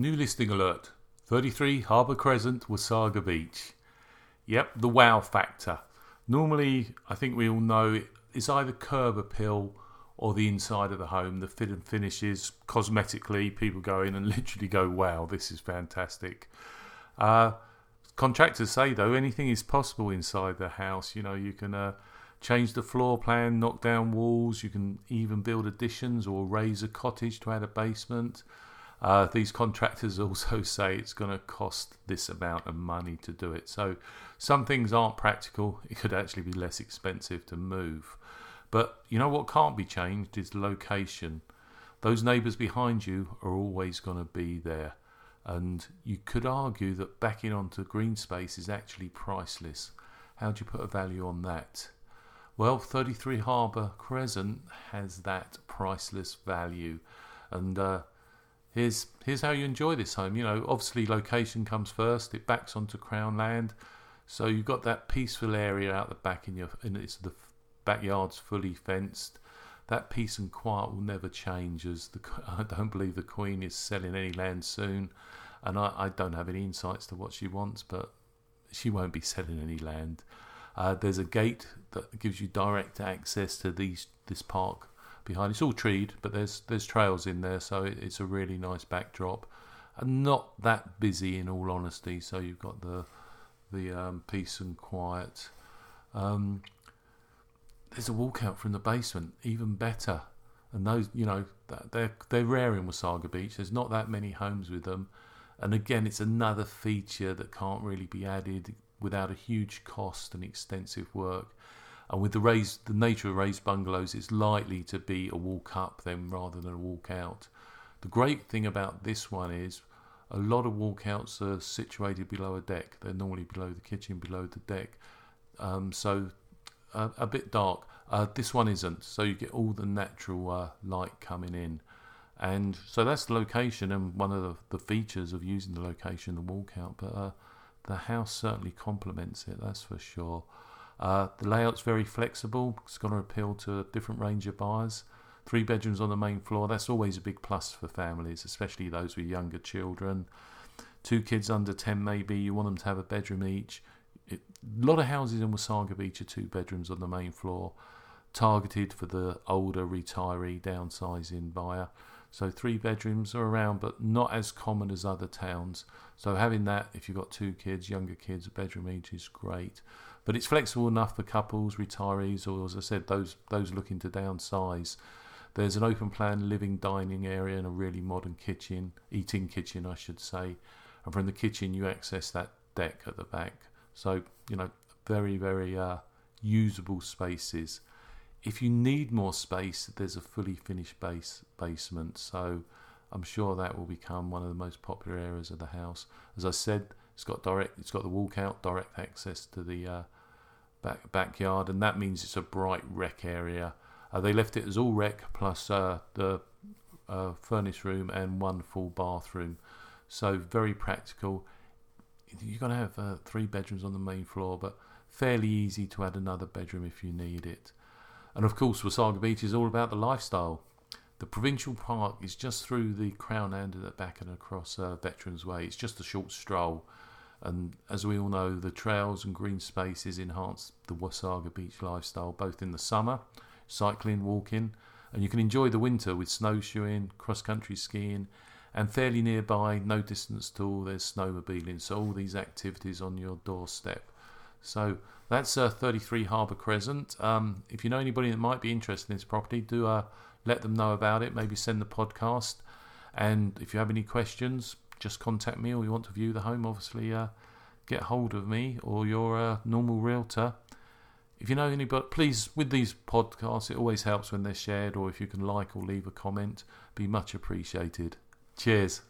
New listing alert, 33 Harbour Crescent, Wasaga Beach. Yep, the wow factor. Normally, I think we all know it's either curb appeal or the inside of the home, the fit and finishes. Cosmetically, people go in and literally go, wow, this is fantastic. Contractors say, though, anything is possible inside the house. You know, you can change the floor plan, knock down walls. You can even build additions or raise a cottage to add a basement. These contractors also say it's going to cost this amount of money to do it. So some things aren't practical. It could actually be less expensive to move. But you know what can't be changed is location. Those neighbours behind you are always going to be there. And you could argue that backing onto green space is actually priceless. How do you put a value on that? Well, 33 Harbour Crescent has that priceless value. And Here's how you enjoy this home. You know, obviously location comes first. It backs onto Crown Land, so you've got that peaceful area out the back and it's the backyard's fully fenced. That peace and quiet will never change. I don't believe the Queen is selling any land soon, and I don't have any insights to what she wants, but she won't be selling any land. There's a gate that gives you direct access to this park. Behind it's all treed, but there's trails in there, so it's a really nice backdrop and not that busy, in all honesty. So you've got the peace and quiet. There's a walkout from the basement, even better. And those, you know, they're rare in Wasaga Beach. There's not that many homes with them, and again, it's another feature that can't really be added without a huge cost and extensive work. And with the nature of raised bungalows, it's likely to be a walk up then rather than a walk out. The great thing about this one is a lot of walkouts are situated below a deck. They're normally below the kitchen, below the deck. So a bit dark. This one isn't. So you get all the natural light coming in. And so that's the location and one of the features of using the location, the walkout. But the house certainly complements it, that's for sure. The layout's very flexible. It's going to appeal to a different range of buyers. 3 bedrooms on the main floor. That's always a big plus for families, especially those with younger children. 2 kids under 10 maybe. You want them to have a bedroom each. A lot of houses in Wasaga Beach are 2 bedrooms on the main floor, targeted for the older retiree downsizing buyer. So 3 bedrooms are around, but not as common as other towns. So having that, if you've got 2 kids, younger kids, a bedroom each is great. But it's flexible enough for couples, retirees, or as I said, those looking to downsize. There's an open plan living dining area and a really modern kitchen, eating kitchen, I should say. And from the kitchen, you access that deck at the back. So, you know, very, very usable spaces. If you need more space, there's a fully finished basement. So I'm sure that will become one of the most popular areas of the house. As I said, it's got the walkout, direct access to the backyard, and that means it's a bright rec area. They left it as all rec plus the furnished room and one full bathroom. So very practical. You're going to have 3 bedrooms on the main floor, but fairly easy to add another bedroom if you need it. And of course, Wasaga Beach is all about the lifestyle. The Provincial Park is just through the Crown Land at the back and across Veterans Way. It's just a short stroll. And as we all know, the trails and green spaces enhance the Wasaga Beach lifestyle, both in the summer, cycling, walking, and you can enjoy the winter with snowshoeing, cross-country skiing, and fairly nearby, no distance at all, there's snowmobiling. So all these activities on your doorstep. So that's 33 Harbour Crescent. If you know anybody that might be interested in this property, do let them know about it. Maybe send the podcast. And if you have any questions, just contact me, or you want to view the home, obviously get hold of me or your normal realtor. If you know anybody, please, with these podcasts, it always helps when they're shared, or if you can like or leave a comment, be much appreciated. Cheers.